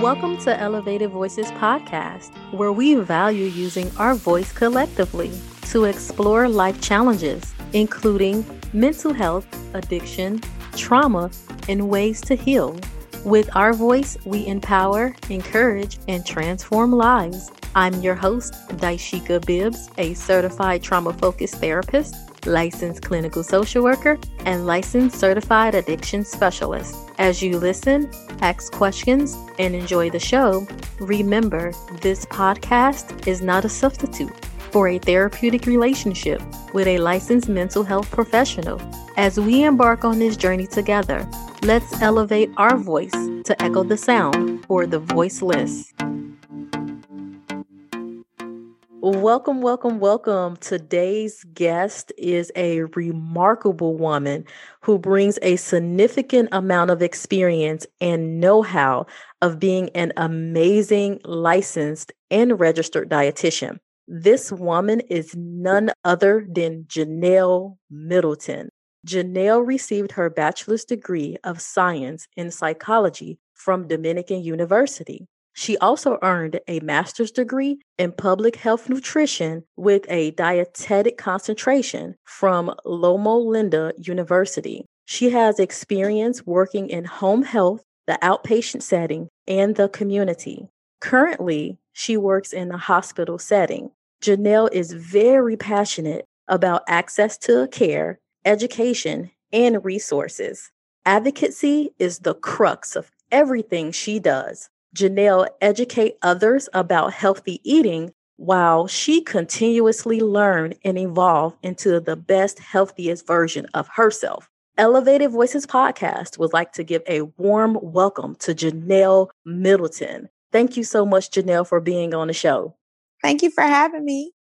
Welcome to Elevated Voices Podcast, where we value using our voice collectively to explore life challenges, including mental health, addiction, trauma, and ways to heal. With our voice, we empower, encourage, and transform lives. I'm your host, Dysheka Bibbs, a certified trauma-focused therapist, licensed clinical social worker, and licensed certified addiction specialist. As you listen, ask questions, and enjoy the show, remember, this podcast is not a substitute for a therapeutic relationship with a licensed mental health professional. As we embark on this journey together, let's elevate our voice to echo the sound for the voiceless. Welcome, welcome, welcome. Today's guest is a remarkable woman who brings a significant amount of experience and know-how of being an amazing licensed and registered dietitian. This woman is none other than Janelle Middleton. Janelle received her bachelor's degree of science in psychology from Dominican University. She also earned a master's degree in public health nutrition with a dietetic concentration from Loma Linda University. She has experience working in home health, the outpatient setting, and the community. Currently, she works in the hospital setting. Janelle is very passionate about access to care, education, and resources. Advocacy is the crux of everything she does. Janelle educates others about healthy eating while she continuously learns and evolves into the best, healthiest version of herself. Elevated Voices Podcast would like to give a warm welcome to Janelle Middleton. Thank you so much, Janelle, for being on the show. Thank you for having me.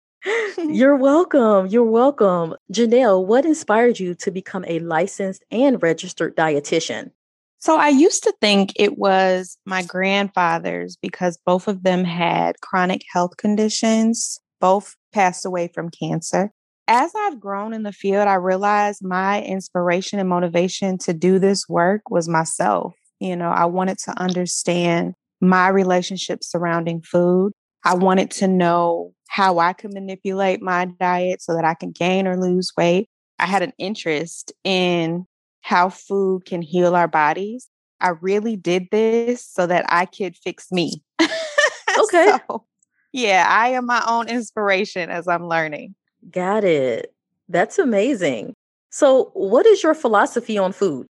You're welcome. You're welcome. Janelle, what inspired you to become a licensed and registered dietitian? So I used to think it was my grandfather's because both of them had chronic health conditions. Both passed away from cancer. As I've grown in the field, I realized my inspiration and motivation to do this work was myself. You know, I wanted to understand my relationship surrounding food. I wanted to know how I could manipulate my diet so that I can gain or lose weight. I had an interest in how food can heal our bodies. I really did this so that I could fix me. Okay. So, yeah, I am my own inspiration as I'm learning. Got it. That's amazing. So what is your philosophy on food?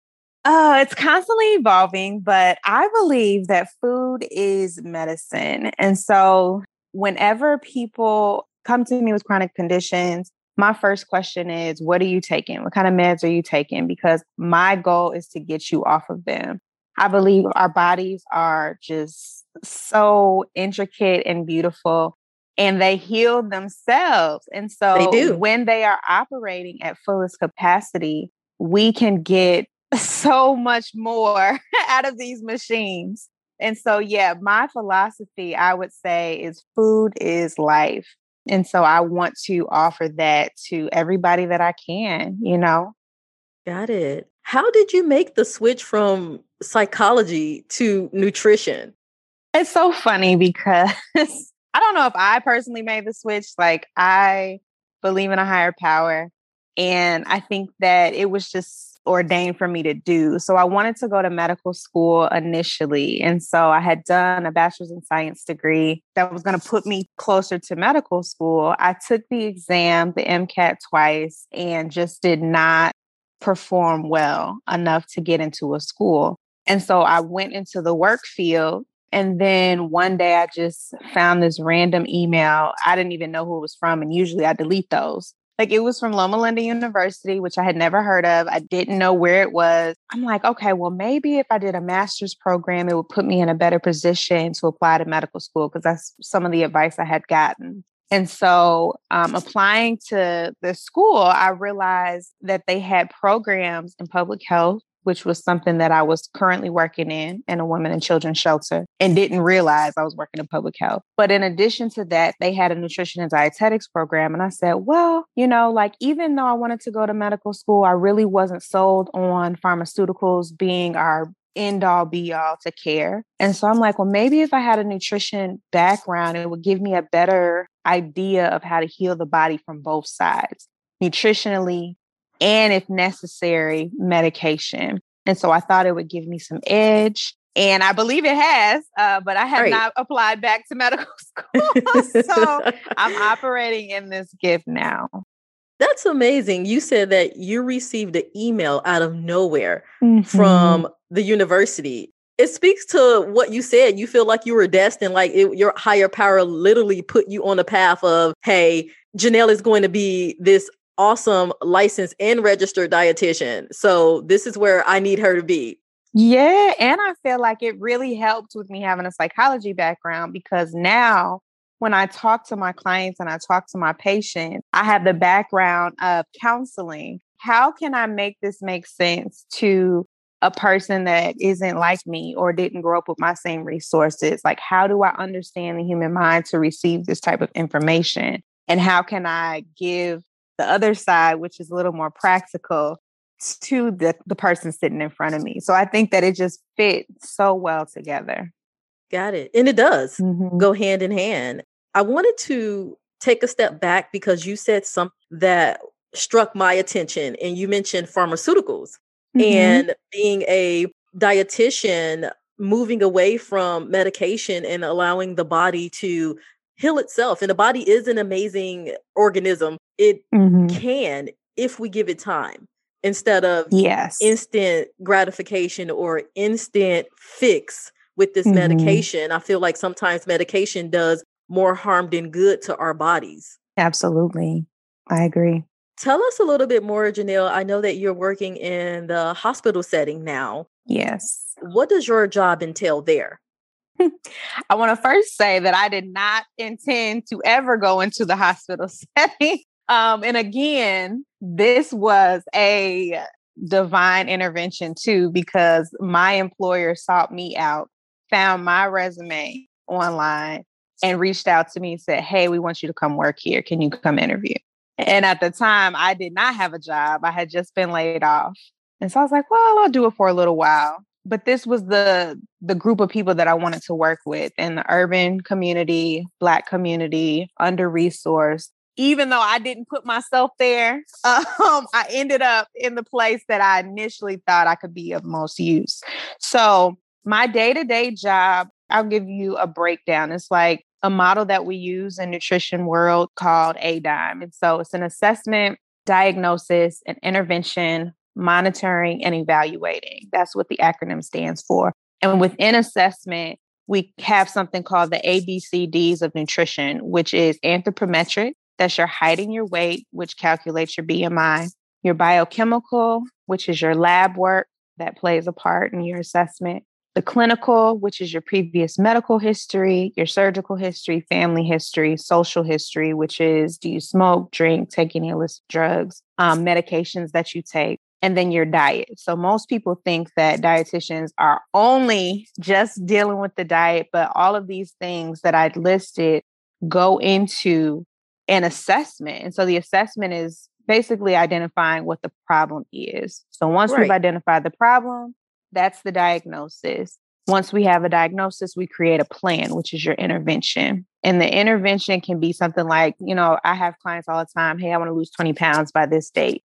It's constantly evolving, but I believe that food is medicine. And so whenever people come to me with chronic conditions, my first question is, what are you taking? What kind of meds are you taking? Because my goal is to get you off of them. I believe our bodies are just so intricate and beautiful, and they heal themselves. And so when they are operating at fullest capacity, we can get so much more out of these machines. And so, yeah, my philosophy, I would say, is food is life. And so I want to offer that to everybody that I can, you know. Got it. How did you make the switch from psychology to nutrition? It's so funny because I don't know if I personally made the switch. Like, I believe in a higher power, and I think that it was just ordained for me to do. So I wanted to go to medical school initially. And so I had done a bachelor's in science degree that was going to put me closer to medical school. I took the exam, the MCAT twice, and just did not perform well enough to get into a school. And so I went into the work field. And then one day I just found this random email. I didn't even know who it was from. And usually I delete those. Like, it was from Loma Linda University, which I had never heard of. I didn't know where it was. I'm like, okay, well, maybe if I did a master's program, it would put me in a better position to apply to medical school, because that's some of the advice I had gotten. And so applying to the school, I realized that they had programs in public health, which was something that I was currently working in a women and children's shelter, and didn't realize I was working in public health. But in addition to that, they had a nutrition and dietetics program. And I said, well, you know, like, even though I wanted to go to medical school, I really wasn't sold on pharmaceuticals being our end all be all to care. And so I'm like, well, maybe if I had a nutrition background, it would give me a better idea of how to heal the body from both sides, nutritionally and, if necessary, medication. And so I thought it would give me some edge. And I believe it has, but I have not applied back to medical school. So I'm operating in this gift now. That's amazing. You said that you received an email out of nowhere from the university. It speaks to what you said. You feel like you were destined, like your higher power literally put you on the path of, hey, Janelle is going to be this awesome licensed and registered dietitian. So this is where I need her to be. Yeah. And I feel like it really helped with me having a psychology background, because now when I talk to my clients and I talk to my patients, I have the background of counseling. How can I make this make sense to a person that isn't like me or didn't grow up with my same resources? Like, how do I understand the human mind to receive this type of information? And how can I give the other side, which is a little more practical, to the person sitting in front of me? So I think that it just fit so well together. Got it. And it does go hand in hand. I wanted to take a step back because you said something that struck my attention, and you mentioned pharmaceuticals and being a dietitian, moving away from medication and allowing the body to heal itself. And the body is an amazing organism. It can, if we give it time, instead of instant gratification or instant fix with this medication. I feel like sometimes medication does more harm than good to our bodies. Absolutely. I agree. Tell us a little bit more, Janelle. I know that you're working in the hospital setting now. Yes. What does your job entail there? I want to first say that I did not intend to ever go into the hospital setting. And again, this was a divine intervention too, because my employer sought me out, found my resume online, and reached out to me and said, hey, we want you to come work here. Can you come interview? And at the time, I did not have a job. I had just been laid off. And so I was like, well, I'll do it for a little while. But this was the group of people that I wanted to work with in the urban community, Black community, under-resourced. Even though I didn't put myself there, I ended up in the place that I initially thought I could be of most use. So my day-to-day job, I'll give you a breakdown. It's like a model that we use in nutrition world called ADIME. And so it's an assessment, diagnosis, and intervention, monitoring, and evaluating. That's what the acronym stands for. And within assessment, we have something called the ABCDs of nutrition, which is anthropometric. That's your height and your weight, which calculates your BMI, your biochemical, which is your lab work that plays a part in your assessment, the clinical, which is your previous medical history, your surgical history, family history, social history, which is, do you smoke, drink, take any illicit drugs, medications that you take, and then your diet. So most people think that dietitians are only just dealing with the diet, but all of these things that I listed go into an assessment. And so the assessment is basically identifying what the problem is. So once we've identified the problem, that's the diagnosis. Once we have a diagnosis, we create a plan, which is your intervention. And the intervention can be something like, you know, I have clients all the time, hey, I want to lose 20 pounds by this date.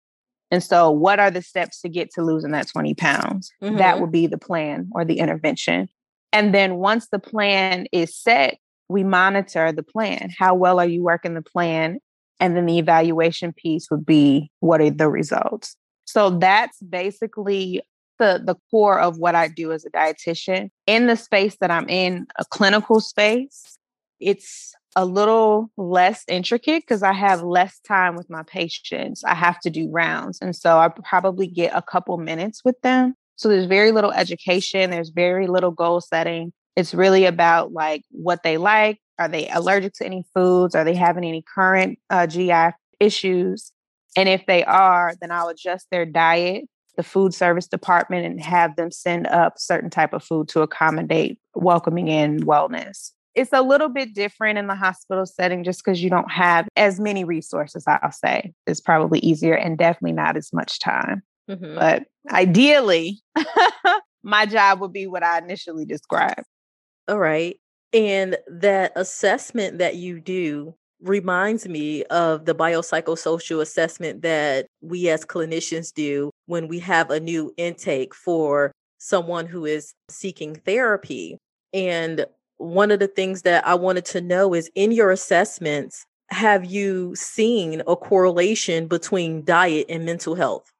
And so what are the steps to get to losing that 20 pounds? That would be the plan or the intervention. And then once the plan is set, we monitor the plan. How well are you working the plan? And then the evaluation piece would be, what are the results? So that's basically the core of what I do as a dietitian. In the space that I'm in, a clinical space, it's a little less intricate because I have less time with my patients. I have to do rounds. And so I probably get a couple minutes with them. So there's very little education. There's very little goal setting. It's really about like what they like. Are they allergic to any foods? Are they having any current GI issues? And if they are, then I'll adjust their diet, the food service department, and have them send up certain type of food to accommodate welcoming in wellness. It's a little bit different in the hospital setting just because you don't have as many resources, I'll say. It's probably easier and definitely not as much time. But ideally, my job would be what I initially described. All right. And that assessment that you do reminds me of the biopsychosocial assessment that we as clinicians do when we have a new intake for someone who is seeking therapy. And one of the things that I wanted to know is, in your assessments, have you seen a correlation between diet and mental health?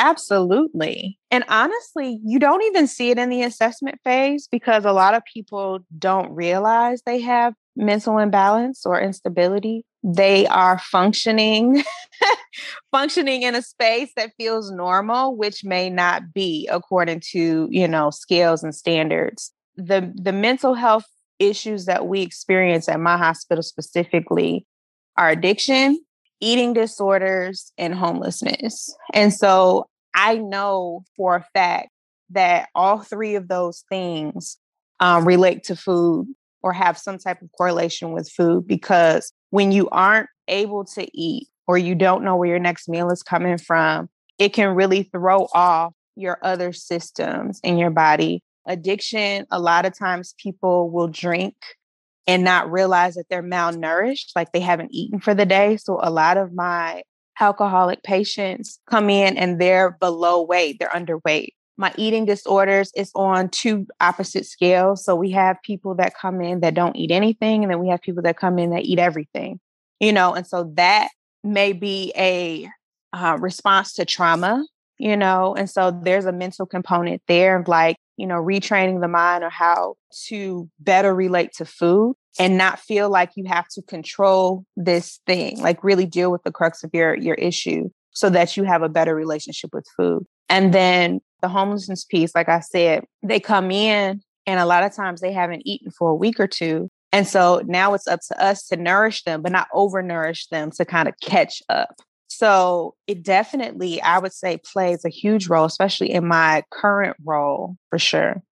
Absolutely. And honestly, you don't even see it in the assessment phase, because a lot of people don't realize they have mental imbalance or instability. They are functioning in a space that feels normal, which may not be, according to, you know, scales and standards. The mental health issues that we experience at my hospital specifically are addiction, eating disorders, and homelessness. And so I know for a fact that all three of those things relate to food or have some type of correlation with food, because when you aren't able to eat or you don't know where your next meal is coming from, it can really throw off your other systems in your body. Addiction, a lot of times people will drink and not realize that they're malnourished, like they haven't eaten for the day. So a lot of my alcoholic patients come in and they're below weight, they're underweight. My eating disorders is on two opposite scales. So we have people that come in that don't eat anything, and then we have people that come in that eat everything, you know, and so that may be a response to trauma, you know, and so there's a mental component there of, like, you know, retraining the mind or how to better relate to food and not feel like you have to control this thing, like really deal with the crux of your issue so that you have a better relationship with food. And then the homelessness piece, like I said, they come in and a lot of times they haven't eaten for a week or two. And so now it's up to us to nourish them, but not overnourish them, to kind of catch up. So it definitely, I would say, plays a huge role, especially in my current role, for sure.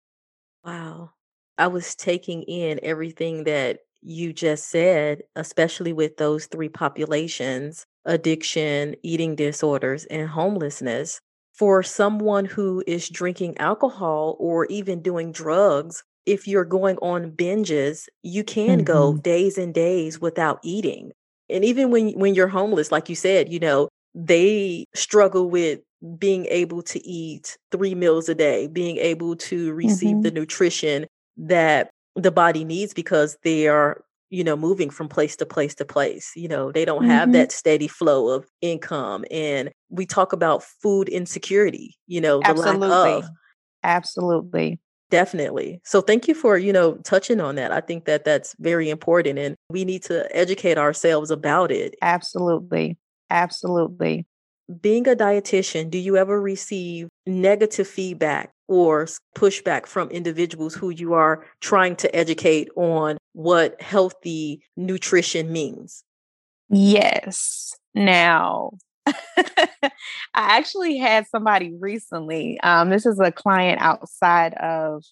Wow. I was taking in everything that you just said, especially with those three populations: addiction, eating disorders, and homelessness. For someone who is drinking alcohol or even doing drugs, if you're going on binges, you can go days and days without eating. And even when you're homeless, like you said, you know, they struggle with being able to eat 3 meals a day, being able to receive the nutrition that the body needs, because they are, you know, moving from place to place to place. You know, they don't have that steady flow of income. And we talk about food insecurity, you know, the lack of. Absolutely. Definitely. So thank you for, you know, touching on that. I think that that's very important, and we need to educate ourselves about it. Absolutely. Absolutely. Being a dietitian, do you ever receive negative feedback or pushback from individuals who you are trying to educate on what healthy nutrition means? Yes. Now, I actually had somebody recently, this is a client outside of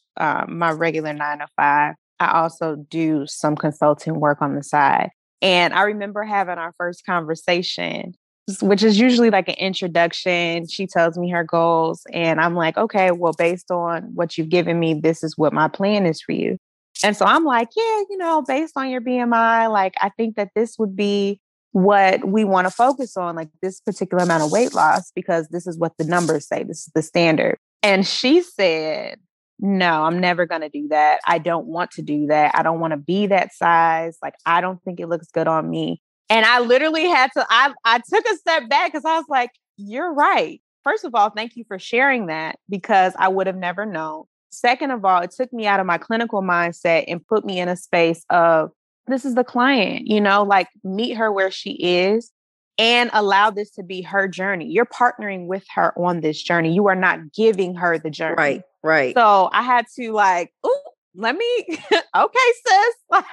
my regular 9 to 5. I also do some consulting work on the side. And I remember having our first conversation, which is usually like an introduction. She tells me her goals and I'm like, okay, well, based on what you've given me, this is what my plan is for you. And so I'm like, yeah, you know, based on your BMI, like, I think that this would be what we want to focus on, like this particular amount of weight loss, because this is what the numbers say. This is the standard. And she said, no, I'm never going to do that. I don't want to do that. I don't want to be that size. Like, I don't think it looks good on me. And I literally had to, I took a step back, because I was like, you're right. First of all, thank you for sharing that, because I would have never known. Second of all, it took me out of my clinical mindset and put me in a space of, this is the client, you know, like, meet her where she is and allow this to be her journey. You're partnering with her on this journey. You are not giving her the journey. Right, right. So I had to, like, ooh, let me, okay, sis, like,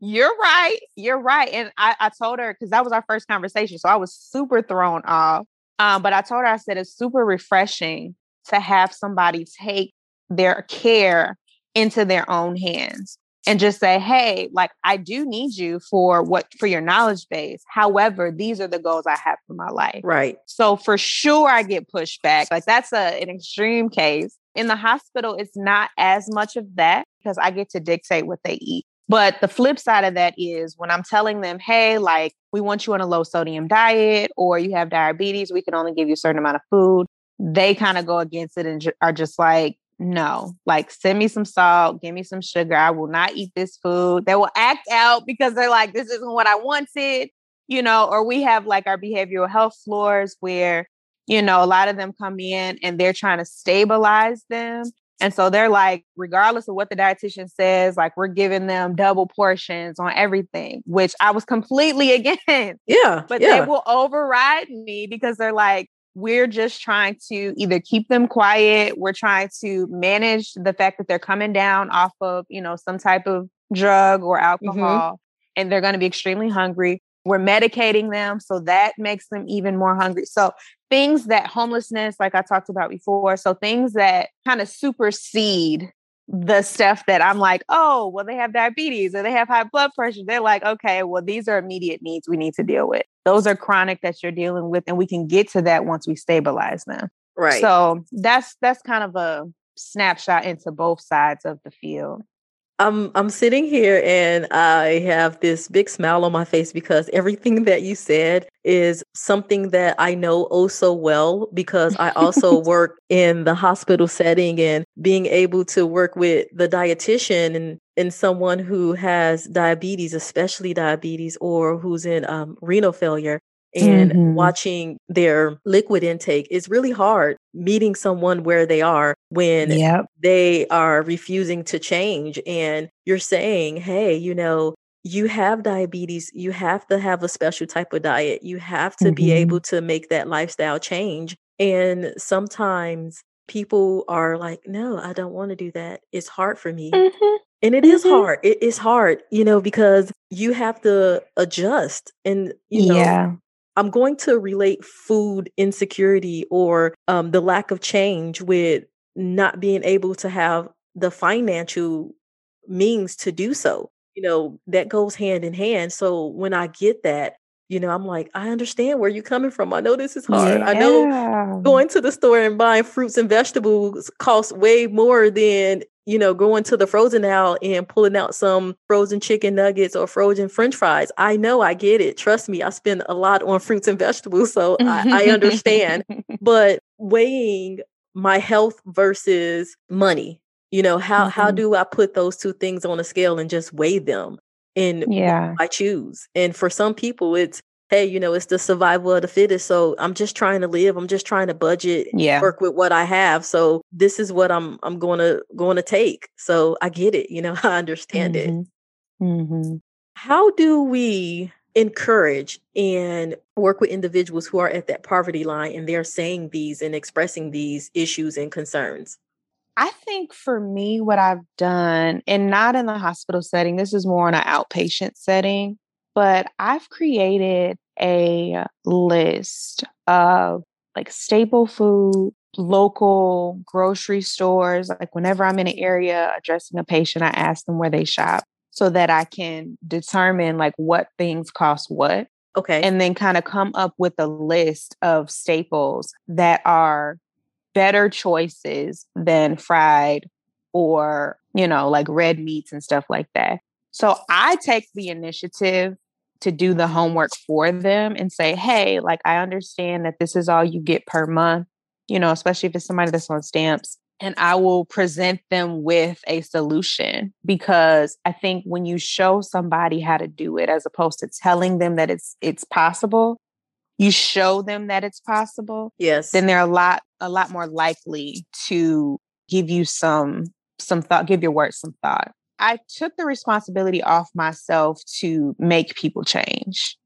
you're right. You're right. And I told her, because that was our first conversation, so I was super thrown off. But I told her, I said, it's super refreshing to have somebody take their care into their own hands. And just say, hey, like, I do need you for your knowledge base. However, these are the goals I have for my life. Right. So for sure I get pushback. Like, that's an extreme case. In the hospital, it's not as much of that because I get to dictate what they eat. But the flip side of that is when I'm telling them, hey, like, we want you on a low sodium diet or you have diabetes, we can only give you a certain amount of food. They kind of go against it and are just like, no, like, send me some salt, give me some sugar. I will not eat this food. They will act out because they're like, this isn't what I wanted, you know, or we have like our behavioral health floors where, you know, a lot of them come in and they're trying to stabilize them. And so they're like, regardless of what the dietitian says, like, we're giving them double portions on everything, which I was completely against. Yeah. But they will override me because they're like, we're just trying to either keep them quiet. We're trying to manage the fact that they're coming down off of, you know, some type of drug or alcohol, and they're going to be extremely hungry. We're medicating them. So that makes them even more hungry. So things that homelessness, like I talked about before. So things that kind of supersede the stuff that I'm like, oh, well, they have diabetes or they have high blood pressure. They're like, okay, well, these are immediate needs we need to deal with. Those are chronic that you're dealing with. And we can get to that once we stabilize them. Right. So that's kind of a snapshot into both sides of the field. I'm sitting here and I have this big smile on my face because everything that you said is something that I know oh so well, because I also work in the hospital setting, and being able to work with the dietitian and someone who has diabetes, especially diabetes, or who's in renal failure, and watching their liquid intake is really hard, meeting someone where they are when they are refusing to change. And you're saying, hey, you know, you have diabetes, you have to have a special type of diet. You have to be able to make that lifestyle change. And sometimes people are like, no, I don't want to do that. It's hard for me. And it is hard. It is hard, you know, because you have to adjust. And, you know, I'm going to relate food insecurity or the lack of change with not being able to have the financial means to do so. You know, that goes hand in hand. So when I get that, you know, I'm like, I understand where you're coming from. I know this is hard. I know going to the store and buying fruits and vegetables costs way more than, you know, going to the frozen aisle and pulling out some frozen chicken nuggets or frozen French fries. I know, I get it. Trust me, I spend a lot on fruits and vegetables, so I understand. But weighing my health versus money, you know, how do I put those two things on a scale and just weigh them? And I choose. And for some people, it's, hey, you know, it's the survival of the fittest. So I'm just trying to live. I'm just trying to budget, work with what I have. So this is what I'm going to take. So I get it. You know, I understand it. How do we encourage and work with individuals who are at that poverty line and they're saying these and expressing these issues and concerns? I think for me, what I've done, and not in the hospital setting, this is more in an outpatient setting, but I've created a list of like staple food, local grocery stores. Like whenever I'm in an area addressing a patient, I ask them where they shop so that I can determine like what things cost what. Okay. And then kind of come up with a list of staples that are better choices than fried or, you know, like red meats and stuff like that. So I take the initiative to do the homework for them and say, hey, like, I understand that this is all you get per month, you know, especially if it's somebody that's on stamps. And I will present them with a solution, because I think when you show somebody how to do it, as opposed to telling them that it's possible, you show them that it's possible. Yes. Then they're a lot more likely to give you some thought, give your words some thought. I took the responsibility off myself to make people change.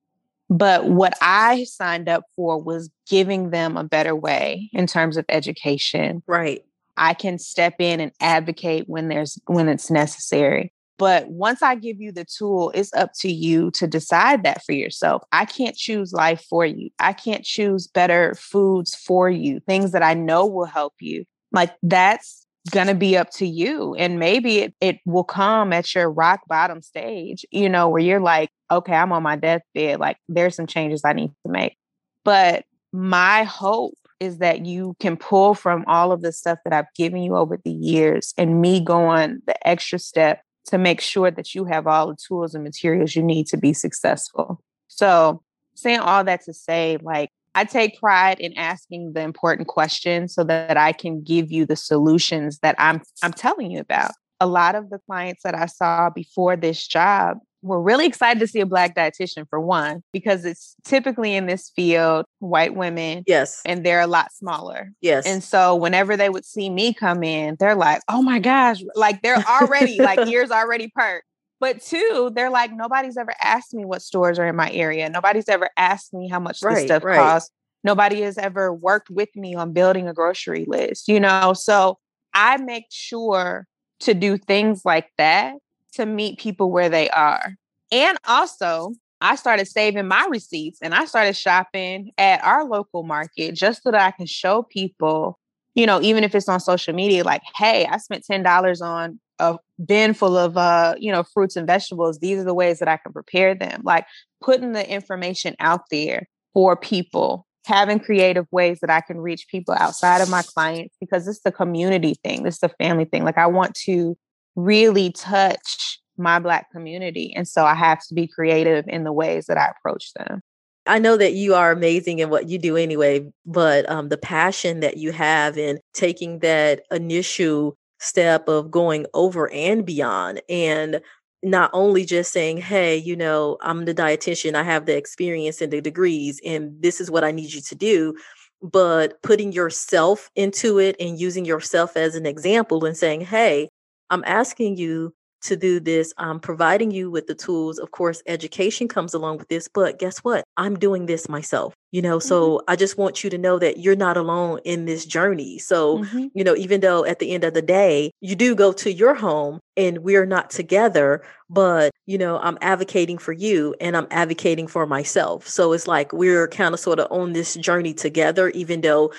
But what I signed up for was giving them a better way in terms of education. Right. I can step in and advocate when it's necessary. But once I give you the tool, it's up to you to decide that for yourself. I can't choose life for you. I can't choose better foods for you, things that I know will help you. Like, that's going to be up to you. And maybe it will come at your rock bottom stage, you know, where you're like, okay, I'm on my deathbed. Like, there's some changes I need to make. But my hope is that you can pull from all of the stuff that I've given you over the years and me going the extra step to make sure that you have all the tools and materials you need to be successful. So saying all that to say, like, I take pride in asking the important questions so that I can give you the solutions that I'm telling you about. A lot of the clients that I saw before this job were really excited to see a Black dietitian, for one, because it's typically in this field, white women. Yes. And they're a lot smaller. Yes. And so whenever they would see me come in, they're like, oh my gosh, like they're already like ears already perked. But two, they're like, nobody's ever asked me what stores are in my area. Nobody's ever asked me how much this stuff costs. Nobody has ever worked with me on building a grocery list, you know? So I make sure to do things like that to meet people where they are. And also, I started saving my receipts and I started shopping at our local market just so that I can show people, you know, even if it's on social media, like, hey, I spent $10 on a bin full of, you know, fruits and vegetables. These are the ways that I can prepare them. Like putting the information out there for people, having creative ways that I can reach people outside of my clients, because this is a community thing. This is a family thing. Like I want to really touch my Black community. And so I have to be creative in the ways that I approach them. I know that you are amazing in what you do anyway, but the passion that you have in taking that initial step of going over and beyond and not only just saying, hey, you know, I'm the dietitian, I have the experience and the degrees, and this is what I need you to do, but putting yourself into it and using yourself as an example and saying, hey, I'm asking you to do this. I'm providing you with the tools. Of course, education comes along with this, but guess what? I'm doing this myself, you know, so I just want you to know that you're not alone in this journey. So, you know, even though at the end of the day, you do go to your home and we're not together, but, you know, I'm advocating for you and I'm advocating for myself. So it's like, we're kind of sort of on this journey together, even though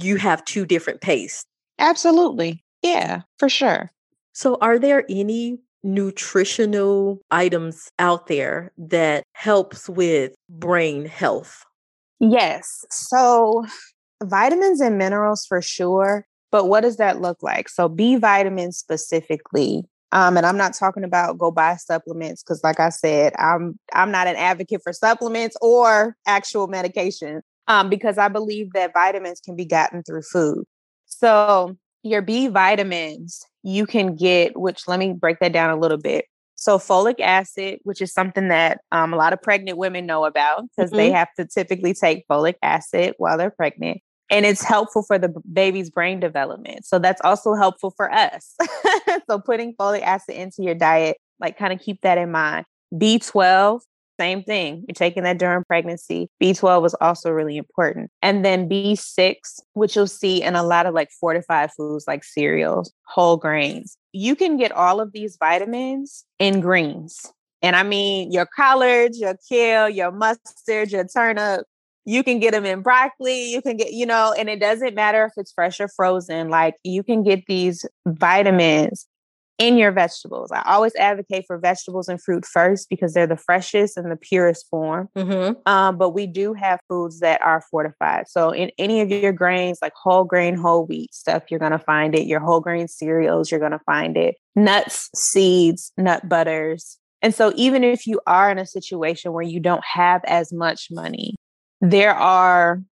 you have two different paces. Absolutely. Yeah, for sure. So are there any nutritional items out there that helps with brain health? Yes. So vitamins and minerals for sure. But what does that look like? So B vitamins specifically. And I'm not talking about go buy supplements because like I said, I'm not an advocate for supplements or actual medication because I believe that vitamins can be gotten through food. So your B vitamins, you can get, which let me break that down a little bit. So folic acid, which is something that a lot of pregnant women know about because they have to typically take folic acid while they're pregnant. And it's helpful for the baby's brain development. So that's also helpful for us. So putting folic acid into your diet, like kind of keep that in mind. B12, same thing. You're taking that during pregnancy. B12 is also really important. And then B6, which you'll see in a lot of like fortified foods like cereals, whole grains. You can get all of these vitamins in greens. And I mean, your collards, your kale, your mustard, your turnip, you can get them in broccoli. You can get, you know, and it doesn't matter if it's fresh or frozen. Like you can get these vitamins in your vegetables. I always advocate for vegetables and fruit first because they're the freshest and the purest form. But we do have foods that are fortified. So in any of your grains, like whole grain, whole wheat stuff, you're going to find it. Your whole grain cereals, you're going to find it. Nuts, seeds, nut butters. And so even if you are in a situation where you don't have as much money, there are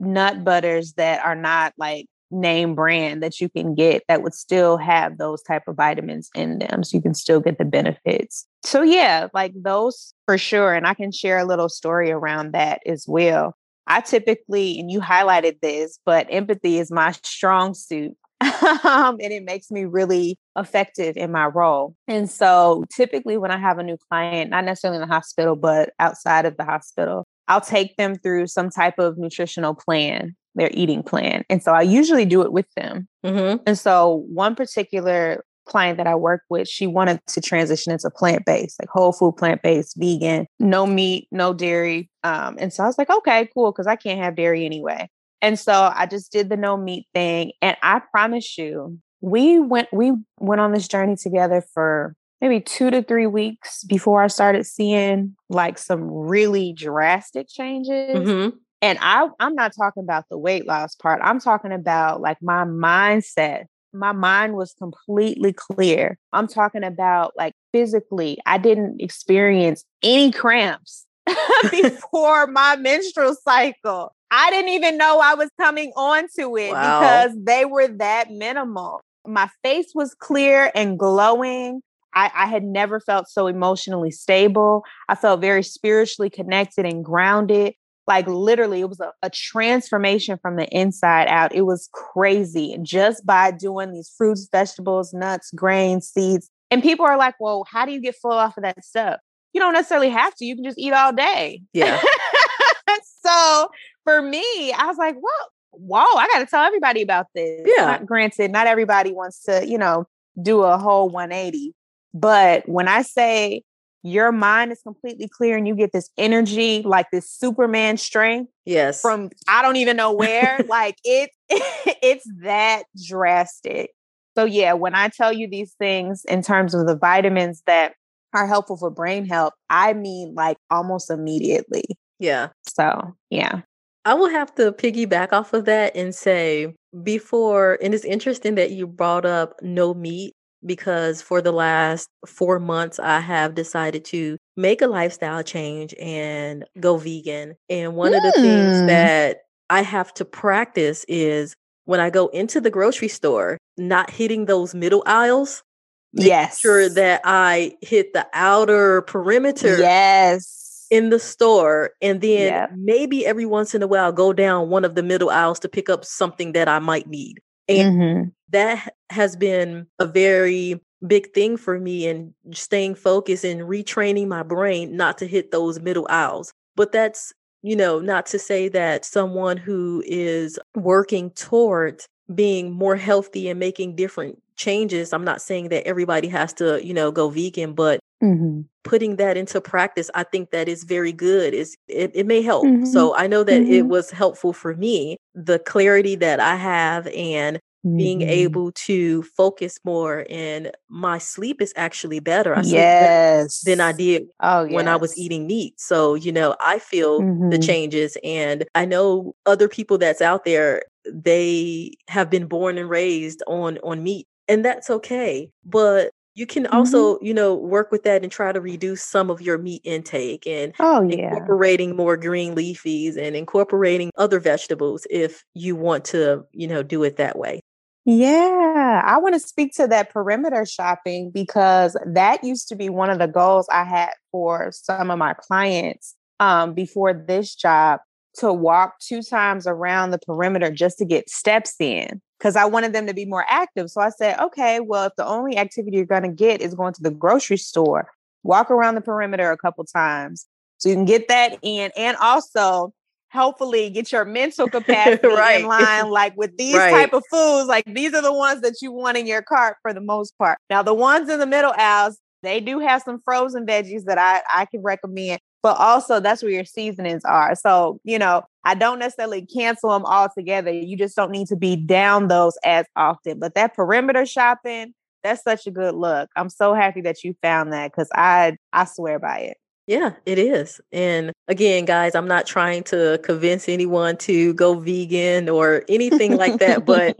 nut butters that are not like name brand that you can get that would still have those type of vitamins in them. So you can still get the benefits. So yeah, like those for sure. And I can share a little story around that as well. I typically, and you highlighted this, but empathy is my strong suit. And it makes me really effective in my role. And so typically when I have a new client, not necessarily in the hospital, but outside of the hospital, I'll take them through some type of nutritional plan, their eating plan. And so I usually do it with them. And so one particular client that I work with, she wanted to transition into plant-based, like whole food, plant-based, vegan, no meat, no dairy. And so I was like, okay, cool. Cause I can't have dairy anyway. And so I just did the no meat thing. And I promise you, we went on this journey together for maybe 2 to 3 weeks before I started seeing like some really drastic changes. And I'm not talking about the weight loss part. I'm talking about like my mindset. My mind was completely clear. I'm talking about like physically, I didn't experience any cramps before my menstrual cycle. I didn't even know I was coming onto it because they were that minimal. My face was clear and glowing. I had never felt so emotionally stable. I felt very spiritually connected and grounded. Like literally, it was a transformation from the inside out. It was crazy. And just by doing these fruits, vegetables, nuts, grains, seeds. And people are like, well, how do you get full off of that stuff? You don't necessarily have to. You can just eat all day. Yeah. So for me, I was like, whoa, I got to tell everybody about this. Yeah. Granted, not everybody wants to, do a whole 180. But when I say your mind is completely clear and you get this energy, like this Superman strength. Yes. From I don't even know where, like it's that drastic. So yeah, when I tell you these things in terms of the vitamins that are helpful for brain health, I mean like almost immediately. Yeah. So yeah. I will have to piggyback off of that and say and it's interesting that you brought up no meat. Because for the last 4 months, I have decided to make a lifestyle change and go vegan. And one of the things that I have to practice is when I go into the grocery store, not hitting those middle aisles. Yes. Make sure that I hit the outer perimeter. Yes. In the store. And then maybe every once in a while, go down one of the middle aisles to pick up something that I might need. And that has been a very big thing for me in staying focused and retraining my brain not to hit those middle aisles. But that's, not to say that someone who is working toward being more healthy and making different changes, I'm not saying that everybody has to, go vegan, but putting that into practice, I think that is very good. It may help. So I know that it was helpful for me, the clarity that I have and being able to focus more, and my sleep is actually better. I sleep better than I did when I was eating meat. So, I feel the changes, and I know other people that's out there, they have been born and raised on meat, and that's okay. But you can also, work with that and try to reduce some of your meat intake and incorporating more green leafies and incorporating other vegetables if you want to, do it that way. Yeah, I want to speak to that perimeter shopping because that used to be one of the goals I had for some of my clients before this job, to walk 2 times around the perimeter just to get steps in, because I wanted them to be more active. So I said, okay, well, if the only activity you're going to get is going to the grocery store, walk around the perimeter a couple times so you can get that in. And also hopefully get your mental capacity in line, like with these type of foods, like these are the ones that you want in your cart for the most part. Now, the ones in the middle aisles, they do have some frozen veggies that I can recommend. But also that's where your seasonings are. So, I don't necessarily cancel them all together. You just don't need to be down those as often. But that perimeter shopping, that's such a good look. I'm so happy that you found that because I swear by it. Yeah, it is. And again, guys, I'm not trying to convince anyone to go vegan or anything like that, but,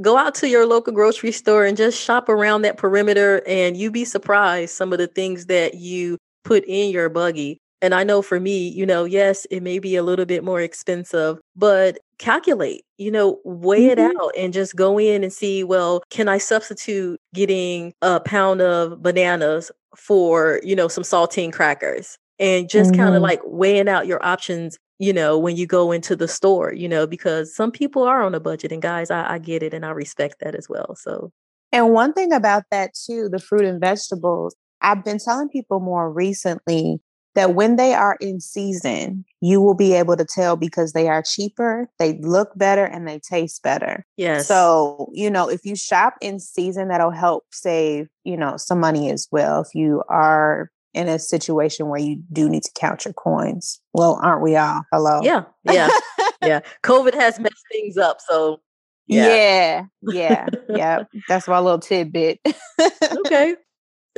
go out to your local grocery store and just shop around that perimeter, and you'd be surprised some of the things that you put in your buggy. And I know for me, yes, it may be a little bit more expensive, but calculate, weigh it out and just go in and see, well, can I substitute getting a pound of bananas for, some saltine crackers, and just kind of like weighing out your options, when you go into the store, because some people are on a budget, and guys, I get it. And I respect that as well. So. And one thing about that too, the fruit and vegetables, I've been telling people more recently that when they are in season, you will be able to tell because they are cheaper, they look better, and they taste better. Yes. So, if you shop in season, that'll help save, some money as well. If you are in a situation where you do need to count your coins. Well, aren't we all? Hello. Yeah. Yeah. Yeah. COVID has messed things up. So yeah. Yeah. That's my little tidbit. Okay.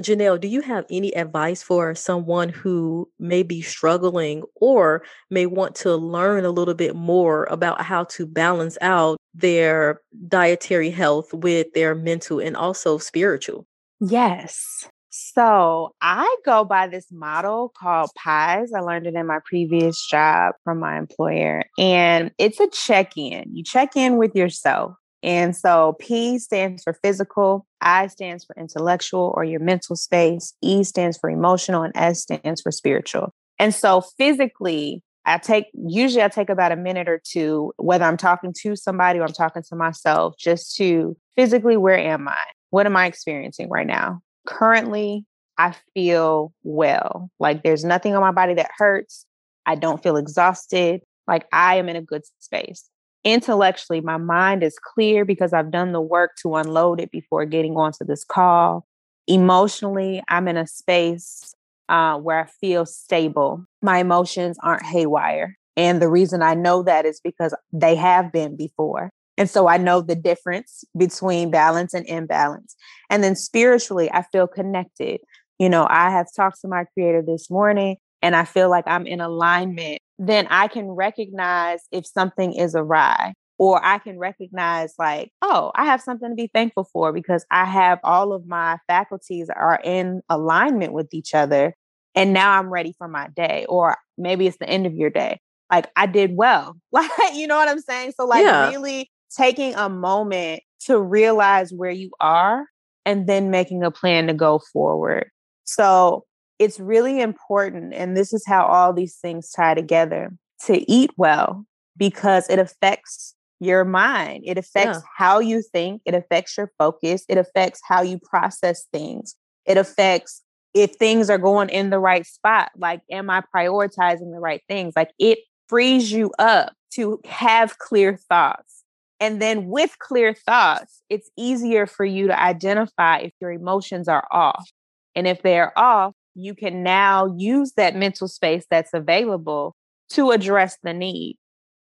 Janelle, do you have any advice for someone who may be struggling or may want to learn a little bit more about how to balance out their dietary health with their mental and also spiritual? Yes. So I go by this model called PIES. I learned it in my previous job from my employer, and it's a check-in. You check in with yourself. And so P stands for physical, I stands for intellectual or your mental space, E stands for emotional, and S stands for spiritual. And so physically, I usually take about a minute or two, whether I'm talking to somebody or I'm talking to myself, just to physically, where am I? What am I experiencing right now? Currently, I feel well. Like there's nothing on my body that hurts. I don't feel exhausted. Like I am in a good space. Intellectually, my mind is clear because I've done the work to unload it before getting onto this call. Emotionally, I'm in a space where I feel stable. My emotions aren't haywire. And the reason I know that is because they have been before. And so I know the difference between balance and imbalance. And then spiritually, I feel connected. You know, I have talked to my creator this morning and I feel like I'm in alignment. Then I can recognize if something is awry, or I can recognize like, oh, I have something to be thankful for because I have all of my faculties are in alignment with each other. And now I'm ready for my day, or maybe it's the end of your day. Like I did well, like, you know what I'm saying? So like really taking a moment to realize where you are and then making a plan to go forward. So it's really important, and this is how all these things tie together, to eat well because it affects your mind. It affects how you think. It affects your focus. It affects how you process things. It affects if things are going in the right spot. Like, am I prioritizing the right things? Like, it frees you up to have clear thoughts. And then with clear thoughts, it's easier for you to identify if your emotions are off. And if they're off, you can now use that mental space that's available to address the need.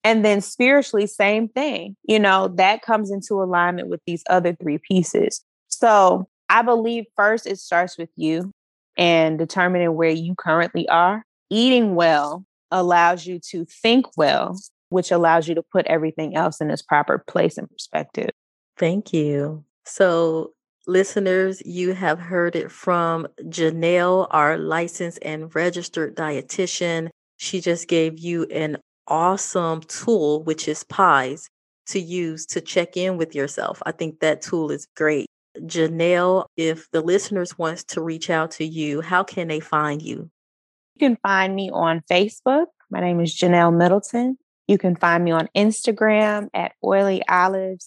And then spiritually, same thing. You know, that comes into alignment with these other three pieces. So I believe first it starts with you and determining where you currently are. Eating well allows you to think well, which allows you to put everything else in its proper place and perspective. Thank you. So listeners, you have heard it from Janelle, our licensed and registered dietitian. She just gave you an awesome tool, which is PIES, to use to check in with yourself. I think that tool is great. Janelle, if the listeners want to reach out to you, how can they find you? You can find me on Facebook. My name is Janelle Middleton. You can find me on Instagram at oilyolives00,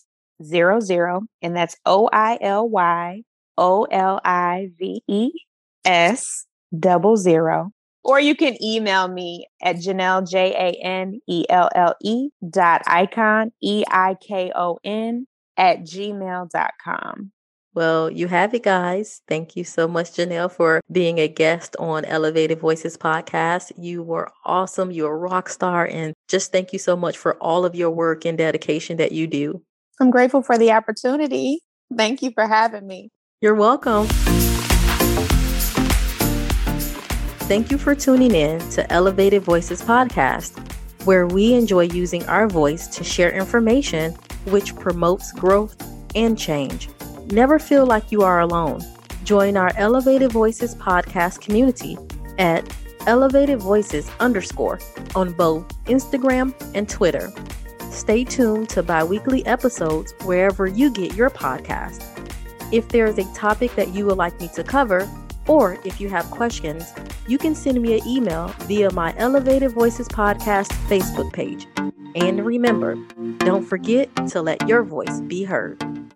and that's oilyolives00. Or you can email me at Janelle, janelle.eikon@gmail.com. Well, you have it, guys. Thank you so much, Janelle, for being a guest on Elevated Voices Podcast. You were awesome. You're a rock star. And just thank you so much for all of your work and dedication that you do. I'm grateful for the opportunity. Thank you for having me. You're welcome. Thank you for tuning in to Elevated Voices Podcast, where we enjoy using our voice to share information which promotes growth and change. Never feel like you are alone. Join our Elevated Voices podcast community at elevatedvoices_ on both Instagram and Twitter. Stay tuned to bi-weekly episodes wherever you get your podcast. If there is a topic that you would like me to cover, or if you have questions, you can send me an email via my Elevated Voices Podcast Facebook page. And remember, don't forget to let your voice be heard.